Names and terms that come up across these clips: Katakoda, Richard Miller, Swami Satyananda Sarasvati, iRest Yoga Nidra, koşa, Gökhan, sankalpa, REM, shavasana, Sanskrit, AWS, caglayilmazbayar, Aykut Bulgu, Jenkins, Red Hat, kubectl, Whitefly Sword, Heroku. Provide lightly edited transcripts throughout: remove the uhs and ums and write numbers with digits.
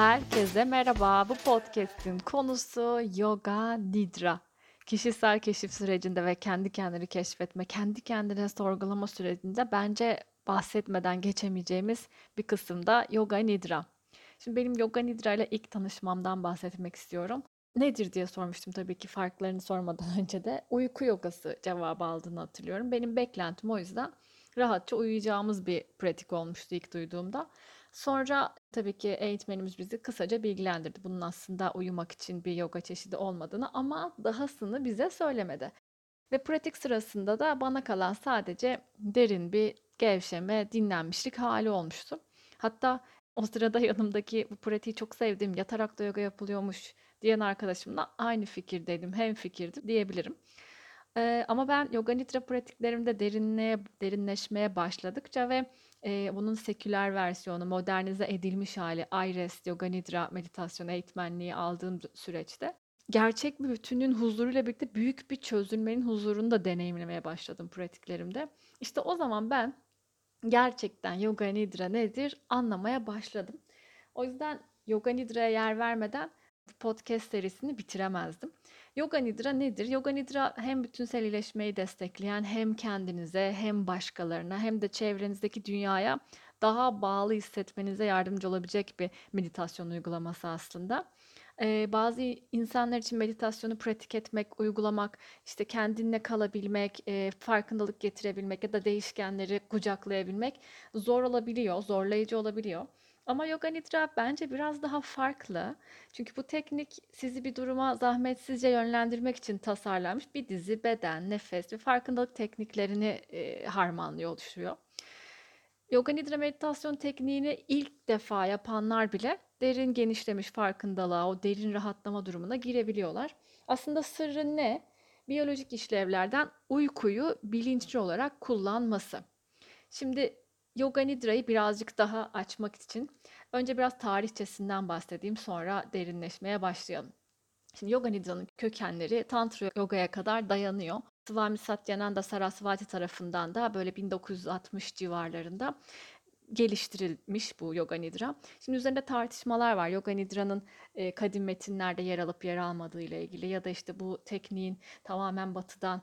Herkese merhaba. Bu podcast'in konusu yoga nidra. Kişisel keşif sürecinde ve kendi kendini keşfetme, kendi kendine sorgulama sürecinde bence bahsetmeden geçemeyeceğimiz bir kısım da yoga nidra. Şimdi benim yoga nidra ile ilk tanışmamdan bahsetmek istiyorum. Nedir diye sormuştum tabii ki farklarını sormadan önce de. Uyku yogası cevabı aldığını hatırlıyorum. Benim beklentim o yüzden rahatça uyuyacağımız bir pratik olmuştu ilk duyduğumda. Sonra tabii ki eğitmenimiz bizi kısaca bilgilendirdi. Bunun aslında uyumak için bir yoga çeşidi olmadığını ama dahasını bize söylemedi. Ve pratik sırasında da bana kalan sadece derin bir gevşeme, dinlenmişlik hali olmuştu. Hatta o sırada yanımdaki bu pratiği çok sevdim, yatarak da yoga yapılıyormuş diyen arkadaşımla aynı fikirdeydim, hemfikirdim diyebilirim. Ama ben yoga nidra pratiklerimde derinleşmeye başladıkça ve bunun seküler versiyonu, modernize edilmiş hali, iRest Yoga Nidra meditasyon eğitmenliği aldığım süreçte gerçek bir bütünün huzuruyla birlikte büyük bir çözülmenin huzurunu da deneyimlemeye başladım pratiklerimde. İşte o zaman ben gerçekten yoga nidra nedir anlamaya başladım. O yüzden yoga nidraya yer vermeden podcast serisini bitiremezdim. Yoga nidra nedir? Yoga nidra hem bütünsel iyileşmeyi destekleyen, hem kendinize, hem başkalarına, hem de çevrenizdeki dünyaya daha bağlı hissetmenize yardımcı olabilecek bir meditasyon uygulaması aslında. Bazı insanlar için meditasyonu pratik etmek, uygulamak, işte kendinle kalabilmek, farkındalık getirebilmek ya da değişkenleri kucaklayabilmek zor olabiliyor, zorlayıcı olabiliyor. Ama yoga nidra bence biraz daha farklı. Çünkü bu teknik sizi bir duruma zahmetsizce yönlendirmek için tasarlanmış bir dizi beden, nefes ve farkındalık tekniklerini harmanlıyor, oluşturuyor. Yoga nidra meditasyon tekniğini ilk defa yapanlar bile derin genişlemiş farkındalığa, o derin rahatlama durumuna girebiliyorlar. Aslında sırrı ne? Biyolojik işlevlerden uykuyu bilinçli olarak kullanması. Şimdi yoga nidrayı birazcık daha açmak için önce biraz tarihçesinden bahsedeyim, sonra derinleşmeye başlayalım. Şimdi yoga nidranın kökenleri tantra yogaya kadar dayanıyor. Swami Satyananda Sarasvati tarafından da böyle 1960 civarlarında geliştirilmiş bu yoga nidra. Şimdi üzerinde tartışmalar var. Yoga nidranın kadim metinlerde yer alıp yer almadığı ile ilgili ya da işte bu tekniğin tamamen batıdan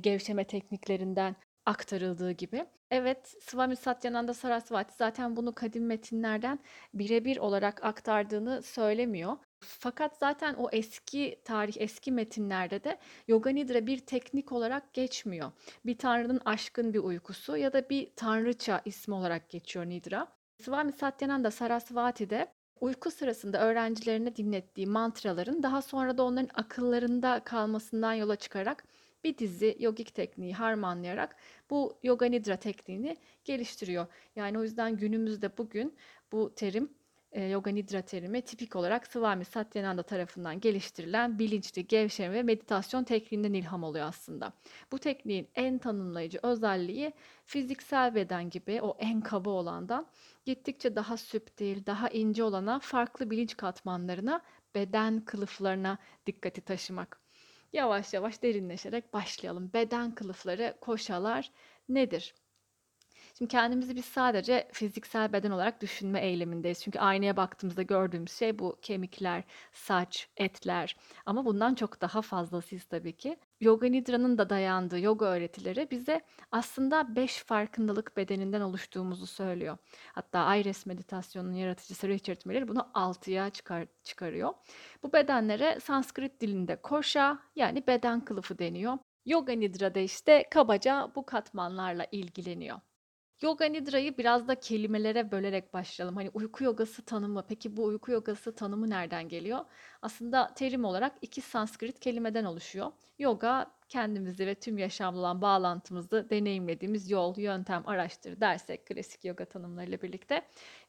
gevşeme tekniklerinden aktarıldığı gibi. Evet, Swami Satyananda Sarasvati zaten bunu kadim metinlerden birebir olarak aktardığını söylemiyor. Fakat zaten o eski tarih, eski metinlerde de yoga nidra bir teknik olarak geçmiyor. Bir tanrının aşkın bir uykusu ya da bir tanrıça ismi olarak geçiyor nidra. Swami Satyananda Sarasvati de uyku sırasında öğrencilerine dinlettiği mantraların daha sonra da onların akıllarında kalmasından yola çıkarak bir dizi yogik tekniği harmanlayarak bu yoga nidra tekniğini geliştiriyor. Yani o yüzden günümüzde bugün bu terim, yoga nidra terimi tipik olarak Swami Satyananda tarafından geliştirilen bilinçli gevşeme ve meditasyon tekniğinden ilham oluyor aslında. Bu tekniğin en tanımlayıcı özelliği fiziksel beden gibi o en kaba olandan gittikçe daha süptil, daha ince olana, farklı bilinç katmanlarına, beden kılıflarına dikkati taşımak. Yavaş yavaş derinleşerek başlayalım. Beden kılıfları, koşalar nedir? Şimdi kendimizi biz sadece fiziksel beden olarak düşünme eylemindeyiz. Çünkü aynaya baktığımızda gördüğümüz şey bu kemikler, saç, etler. Ama bundan çok daha fazlasıyız tabii ki. Yoga nidra'nın da dayandığı yoga öğretileri bize aslında 5 farkındalık bedeninden oluştuğumuzu söylüyor. Hatta iRest meditasyonunun yaratıcısı Richard Miller bunu 6'ya çıkarıyor. Bu bedenlere Sanskrit dilinde koşa, yani beden kılıfı deniyor. Yoga nidra'da işte kabaca bu katmanlarla ilgileniyor. Yoga nidrayı biraz da kelimelere bölerek başlayalım. Hani uyku yogası tanımı. Peki bu uyku yogası tanımı nereden geliyor? Aslında terim olarak 2 Sanskrit kelimeden oluşuyor. Yoga, kendimizi ve tüm yaşamla olan bağlantımızı deneyimlediğimiz yol, yöntem, araçtır dersek klasik yoga tanımlarıyla birlikte.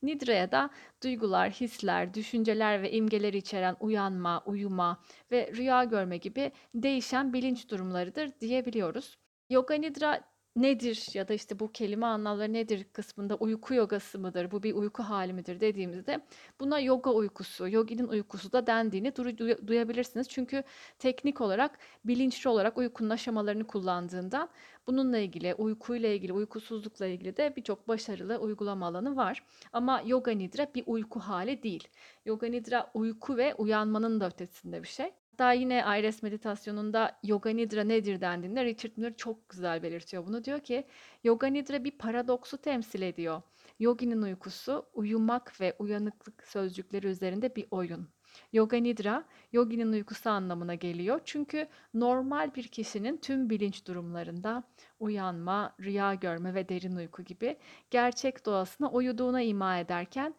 Nidraya da duygular, hisler, düşünceler ve imgeleri içeren uyanma, uyuma ve rüya görme gibi değişen bilinç durumlarıdır diyebiliyoruz. Yoga nidra nedir ya da işte bu kelime anlamları nedir kısmında uyku yogası mıdır, bu bir uyku hali midir dediğimizde buna yoga uykusu, yoginin uykusu da dendiğini duyabilirsiniz. Çünkü teknik olarak bilinçli olarak uykunun aşamalarını kullandığından bununla ilgili, uykuyla ilgili, uykusuzlukla ilgili de birçok başarılı uygulama alanı var. Ama yoga nidra bir uyku hali değil. Yoga nidra uyku ve uyanmanın da ötesinde bir şey. Hatta yine iRest meditasyonunda yoga nidra nedir dendiğinde Richard Miller çok güzel belirtiyor bunu. Diyor ki yoga nidra bir paradoksu temsil ediyor. Yoginin uykusu uyumak ve uyanıklık sözcükleri üzerinde bir oyun. Yoga nidra yoginin uykusu anlamına geliyor. Çünkü normal bir kişinin tüm bilinç durumlarında uyanma, rüya görme ve derin uyku gibi gerçek doğasına uyuduğuna ima ederken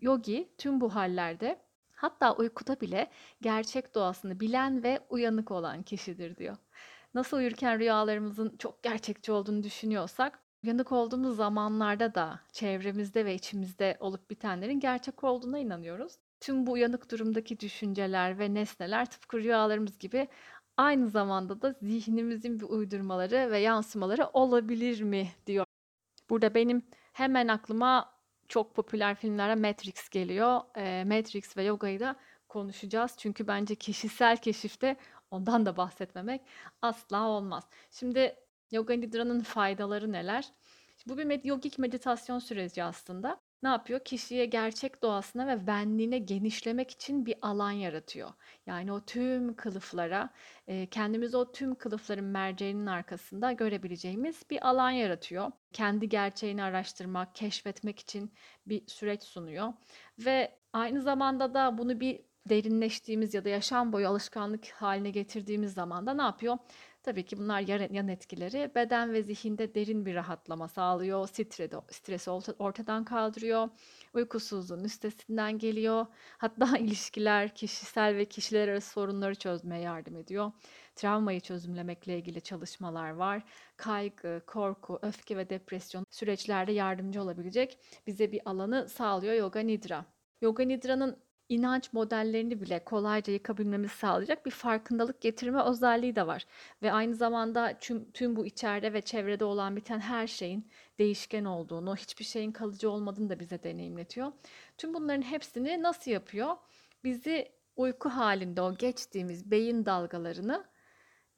yogi tüm bu hallerde, hatta uykuda bile gerçek doğasını bilen ve uyanık olan kişidir diyor. Nasıl uyurken rüyalarımızın çok gerçekçi olduğunu düşünüyorsak, uyanık olduğumuz zamanlarda da çevremizde ve içimizde olup bitenlerin gerçek olduğuna inanıyoruz. Tüm bu uyanık durumdaki düşünceler ve nesneler tıpkı rüyalarımız gibi aynı zamanda da zihnimizin bir uydurmaları ve yansımaları olabilir mi diyor. Burada benim hemen aklıma çok popüler filmlere Matrix geliyor. Matrix ve yogayı da konuşacağız. Çünkü bence kişisel keşifte ondan da bahsetmemek asla olmaz. Şimdi yoga nidra'nın faydaları neler? Bu bir yogik meditasyon süreci aslında. Ne yapıyor? Kişiye gerçek doğasına ve benliğine genişlemek için bir alan yaratıyor. Yani o tüm kılıflara, kendimizi o tüm kılıfların merceğinin arkasında görebileceğimiz bir alan yaratıyor. Kendi gerçeğini araştırmak, keşfetmek için bir süreç sunuyor. Ve aynı zamanda da bunu bir derinleştiğimiz ya da yaşam boyu alışkanlık haline getirdiğimiz zaman da ne yapıyor? Tabii ki bunlar yan etkileri. Beden ve zihinde derin bir rahatlama sağlıyor. Stresi ortadan kaldırıyor. Uykusuzluğun üstesinden geliyor. Hatta ilişkiler, kişisel ve kişiler arası sorunları çözmeye yardım ediyor. Travmayı çözümlemekle ilgili çalışmalar var. Kaygı, korku, öfke ve depresyon süreçlerde yardımcı olabilecek bize bir alanı sağlıyor yoga nidra. Yoga nidranın İnanç modellerini bile kolayca yıkabilmemizi sağlayacak bir farkındalık getirme özelliği de var. Ve aynı zamanda tüm bu içeride ve çevrede olan biten her şeyin değişken olduğunu, hiçbir şeyin kalıcı olmadığını da bize deneyimletiyor. Tüm bunların hepsini nasıl yapıyor? Bizi uyku halinde o geçtiğimiz beyin dalgalarını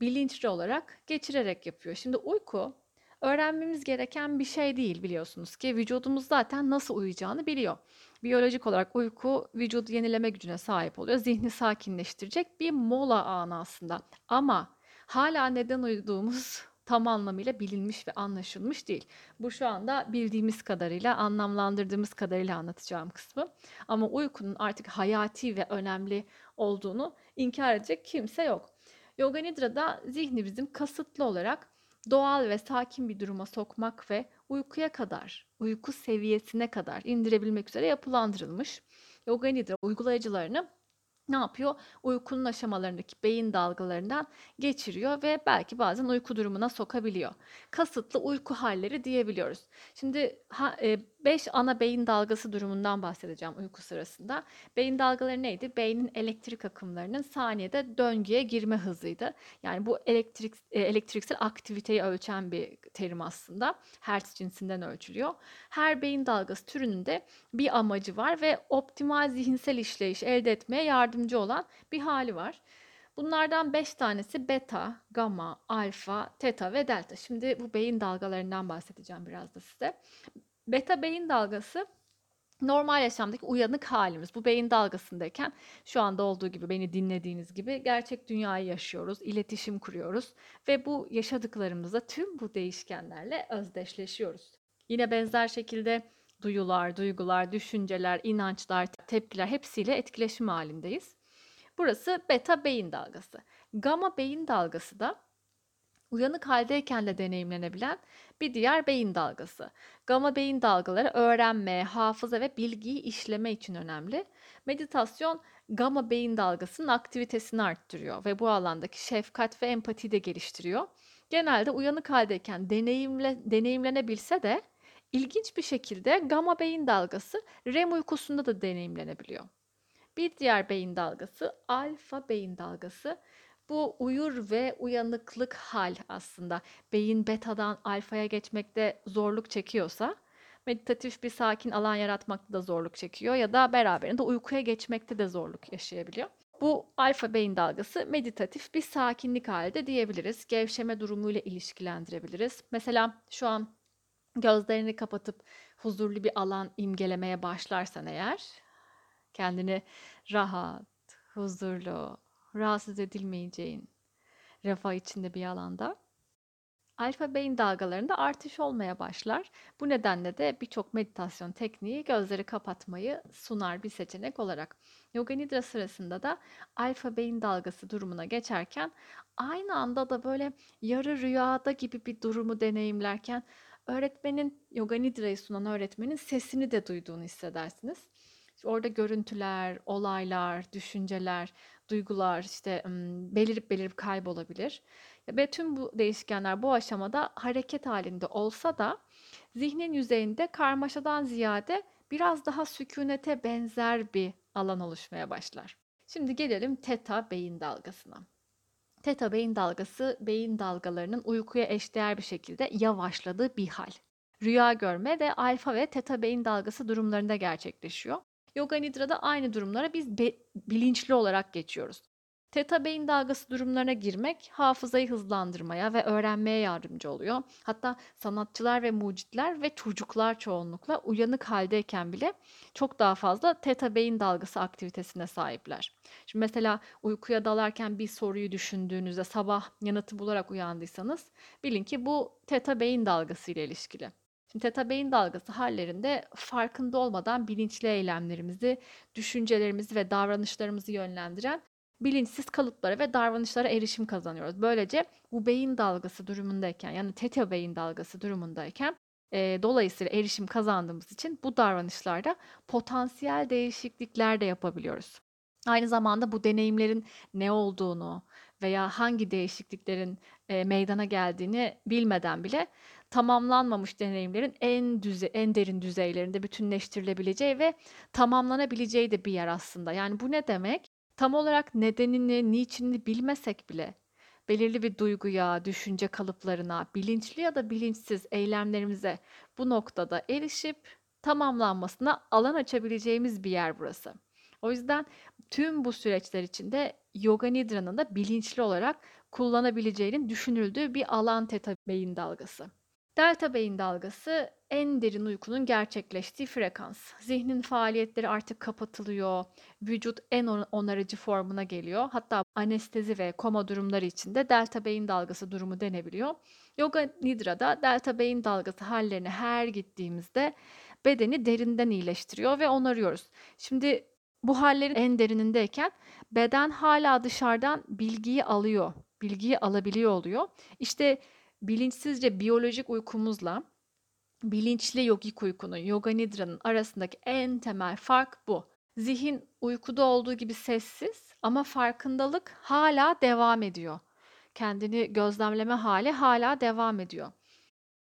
bilinçli olarak geçirerek yapıyor. Şimdi uyku öğrenmemiz gereken bir şey değil, biliyorsunuz ki vücudumuz zaten nasıl uyuyacağını biliyor. Biyolojik olarak uyku vücudu yenileme gücüne sahip oluyor. Zihni sakinleştirecek bir mola anı aslında. Ama hala neden uyuduğumuz tam anlamıyla bilinmiş ve anlaşılmış değil. Bu şu anda bildiğimiz kadarıyla, anlamlandırdığımız kadarıyla anlatacağım kısmı. Ama uykunun artık hayati ve önemli olduğunu inkar edecek kimse yok. Yoga nidra'da zihni bizim kasıtlı olarak doğal ve sakin bir duruma sokmak ve uykuya kadar, uyku seviyesine kadar indirebilmek üzere yapılandırılmış. Yoga nidra uygulayıcılarını ne yapıyor? Uykunun aşamalarındaki beyin dalgalarından geçiriyor ve belki bazen uyku durumuna sokabiliyor. Kasıtlı uyku halleri diyebiliyoruz. Şimdi 5 ana beyin dalgası durumundan bahsedeceğim uyku sırasında. Beyin dalgaları neydi? Beynin elektrik akımlarının saniyede döngüye girme hızıydı. Yani bu elektriksel aktiviteyi ölçen bir terim aslında. Hertz cinsinden ölçülüyor. Her beyin dalgası türünün de bir amacı var ve optimal zihinsel işleyiş elde etmeye yardımcı olan bir hali var. Bunlardan 5 tanesi beta, gamma, alfa, teta ve delta. Şimdi bu beyin dalgalarından bahsedeceğim biraz da size. Beta beyin dalgası normal yaşamdaki uyanık halimiz. Bu beyin dalgasındayken şu anda olduğu gibi, beni dinlediğiniz gibi gerçek dünyayı yaşıyoruz, iletişim kuruyoruz ve bu yaşadıklarımızda tüm bu değişkenlerle özdeşleşiyoruz. Yine benzer şekilde duyular, duygular, düşünceler, inançlar, tepkiler hepsiyle etkileşim halindeyiz. Burası beta beyin dalgası. Gamma beyin dalgası da uyanık haldeyken de deneyimlenebilen bir diğer beyin dalgası. Gamma beyin dalgaları öğrenme, hafıza ve bilgiyi işleme için önemli. Meditasyon gamma beyin dalgasının aktivitesini arttırıyor ve bu alandaki şefkat ve empatiyi de geliştiriyor. Genelde uyanık haldeyken deneyimlenebilse de ilginç bir şekilde gamma beyin dalgası REM uykusunda da deneyimlenebiliyor. Bir diğer beyin dalgası alfa beyin dalgası. Bu uyur ve uyanıklık hal aslında. Beyin betadan alfaya geçmekte zorluk çekiyorsa, meditatif bir sakin alan yaratmakta da zorluk çekiyor ya da beraberinde uykuya geçmekte de zorluk yaşayabiliyor. Bu alfa beyin dalgası meditatif bir sakinlik halde diyebiliriz. Gevşeme durumuyla ilişkilendirebiliriz. Mesela şu an gözlerini kapatıp huzurlu bir alan imgelemeye başlarsan eğer, kendini rahat, huzurlu, rahatsız edilmeyeceğin refah içinde bir alanda, alfa beyin dalgalarında artış olmaya başlar. Bu nedenle de birçok meditasyon tekniği gözleri kapatmayı sunar bir seçenek olarak. Yoga Nidra sırasında da alfa beyin dalgası durumuna geçerken aynı anda da böyle yarı rüyada gibi bir durumu deneyimlerken Yoga Nidra'yı sunan öğretmenin sesini de duyduğunu hissedersiniz. Orada görüntüler, olaylar, düşünceler, duygular belirip kaybolabilir. Ve tüm bu değişkenler bu aşamada hareket halinde olsa da zihnin yüzeyinde karmaşadan ziyade biraz daha sükunete benzer bir alan oluşmaya başlar. Şimdi gelelim teta beyin dalgasına. Teta beyin dalgası, beyin dalgalarının uykuya eşdeğer bir şekilde yavaşladığı bir hal. Rüya görme de alfa ve teta beyin dalgası durumlarında gerçekleşiyor. Yoga Nidra'da aynı durumlara biz bilinçli olarak geçiyoruz. Teta beyin dalgası durumlarına girmek hafızayı hızlandırmaya ve öğrenmeye yardımcı oluyor. Hatta sanatçılar ve mucitler ve çocuklar çoğunlukla uyanık haldeyken bile çok daha fazla teta beyin dalgası aktivitesine sahipler. Şimdi mesela uykuya dalarken bir soruyu düşündüğünüzde sabah yanıtı bularak uyandıysanız bilin ki bu teta beyin dalgası ile ilişkili. Şimdi teta beyin dalgası hallerinde farkında olmadan bilinçli eylemlerimizi, düşüncelerimizi ve davranışlarımızı yönlendiren bilinçsiz kalıplara ve davranışlara erişim kazanıyoruz. Böylece bu beyin dalgası durumundayken, yani teta beyin dalgası durumundayken dolayısıyla erişim kazandığımız için bu davranışlarda potansiyel değişiklikler de yapabiliyoruz. Aynı zamanda bu deneyimlerin ne olduğunu veya hangi değişikliklerin meydana geldiğini bilmeden bile tamamlanmamış deneyimlerin en derin düzeylerinde bütünleştirilebileceği ve tamamlanabileceği de bir yer aslında. Yani bu ne demek? Tam olarak nedenini, niçinini bilmesek bile belirli bir duyguya, düşünce kalıplarına, bilinçli ya da bilinçsiz eylemlerimize bu noktada erişip tamamlanmasına alan açabileceğimiz bir yer burası. O yüzden tüm bu süreçler içinde Yoga Nidra'nın da bilinçli olarak kullanabileceğinin düşünüldüğü bir alan teta beyin dalgası. Delta beyin dalgası en derin uykunun gerçekleştiği frekans. Zihnin faaliyetleri artık kapatılıyor, vücut en onarıcı formuna geliyor. Hatta anestezi ve koma durumları için de delta beyin dalgası durumu denebiliyor. Yoga Nidra'da delta beyin dalgası hallerine her gittiğimizde bedeni derinden iyileştiriyor ve onarıyoruz. Şimdi bu hallerin en derinindeyken beden hala dışarıdan bilgiyi alabiliyor oluyor. İşte bilinçsizce biyolojik uykumuzla bilinçli yogik uykunun, Yoga Nidra'nın arasındaki en temel fark bu. Zihin uykuda olduğu gibi sessiz ama farkındalık hala devam ediyor. Kendini gözlemleme hali hala devam ediyor.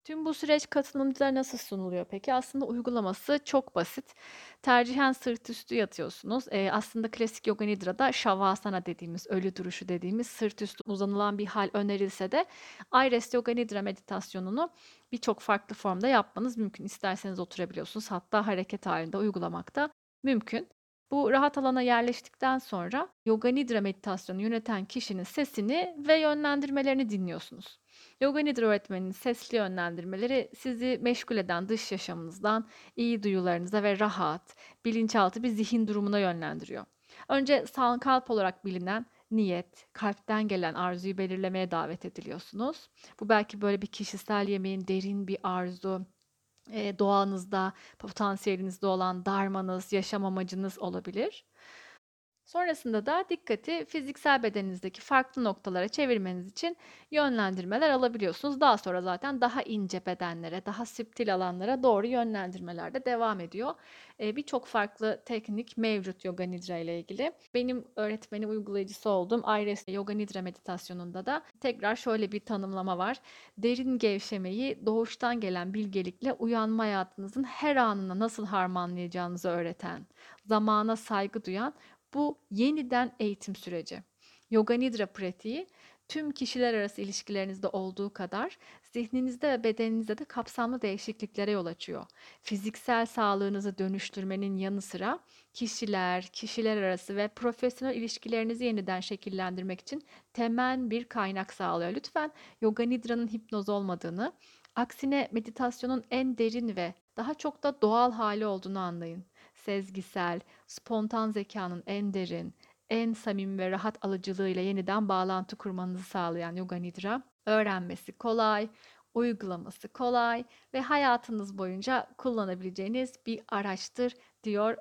Tüm bu süreç katılımcılara nasıl sunuluyor peki? Aslında uygulaması çok basit. Tercihen sırt üstü yatıyorsunuz. Aslında klasik Yoga Nidra'da shavasana dediğimiz, ölü duruşu dediğimiz sırt üstü uzanılan bir hal önerilse de iRest Yoga Nidra meditasyonunu birçok farklı formda yapmanız mümkün. İsterseniz oturabiliyorsunuz. Hatta hareket halinde uygulamak da mümkün. Bu rahat alana yerleştikten sonra Yoga Nidra meditasyonu yöneten kişinin sesini ve yönlendirmelerini dinliyorsunuz. Yoga Nidra öğretmeninin sesli yönlendirmeleri sizi meşgul eden dış yaşamınızdan iyi duyularınıza ve rahat, bilinçaltı bir zihin durumuna yönlendiriyor. Önce sankalpa olarak bilinen niyet, kalpten gelen arzuyu belirlemeye davet ediliyorsunuz. Bu belki böyle bir kişisel yemeğin derin bir arzu, doğanızda, potansiyelinizde olan dharmanız, yaşam amacınız olabilir. Sonrasında da dikkati fiziksel bedeninizdeki farklı noktalara çevirmeniz için yönlendirmeler alabiliyorsunuz. Daha sonra zaten daha ince bedenlere, daha süptil alanlara doğru yönlendirmeler de devam ediyor. Birçok farklı teknik mevcut Yoga Nidra ile ilgili. Benim öğretmenim, uygulayıcısı olduğum iRest Yoga Nidra meditasyonunda da tekrar şöyle bir tanımlama var. Derin gevşemeyi doğuştan gelen bilgelikle uyanma hayatınızın her anına nasıl harmanlayacağınızı öğreten, zamana saygı duyan bu yeniden eğitim süreci. Yoga Nidra pratiği tüm kişiler arası ilişkilerinizde olduğu kadar zihninizde ve bedeninizde de kapsamlı değişikliklere yol açıyor. Fiziksel sağlığınızı dönüştürmenin yanı sıra kişiler arası ve profesyonel ilişkilerinizi yeniden şekillendirmek için temel bir kaynak sağlıyor. Lütfen Yoga Nidra'nın hipnoz olmadığını, aksine meditasyonun en derin ve daha çok da doğal hali olduğunu anlayın. Sezgisel, spontan zekanın en derin, en samimi ve rahat alıcılığıyla yeniden bağlantı kurmanızı sağlayan Yoga Nidra, öğrenmesi kolay, uygulaması kolay ve hayatınız boyunca kullanabileceğiniz bir araçtır diyor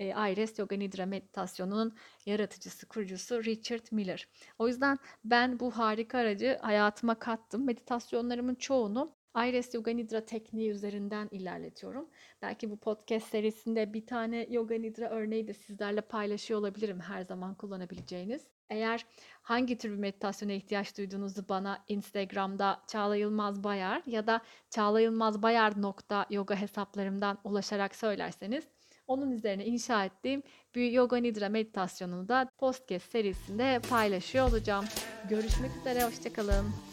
iRest Yoga Nidra meditasyonunun yaratıcısı, kurucusu Richard Miller. O yüzden ben bu harika aracı hayatıma kattım. Meditasyonlarımın çoğunu iRest Yoga Nidra tekniği üzerinden ilerletiyorum. Belki bu podcast serisinde bir tane Yoga Nidra örneği de sizlerle paylaşıyor olabilirim, her zaman kullanabileceğiniz. Eğer hangi tür bir meditasyona ihtiyaç duyduğunuzu bana Instagram'da @caglayilmazbayar ya da caglayilmazbayar.yoga hesaplarımdan ulaşarak söylerseniz, onun üzerine inşa ettiğim bir Yoga Nidra meditasyonunu da podcast serisinde paylaşıyor olacağım. Görüşmek üzere, hoşçakalın.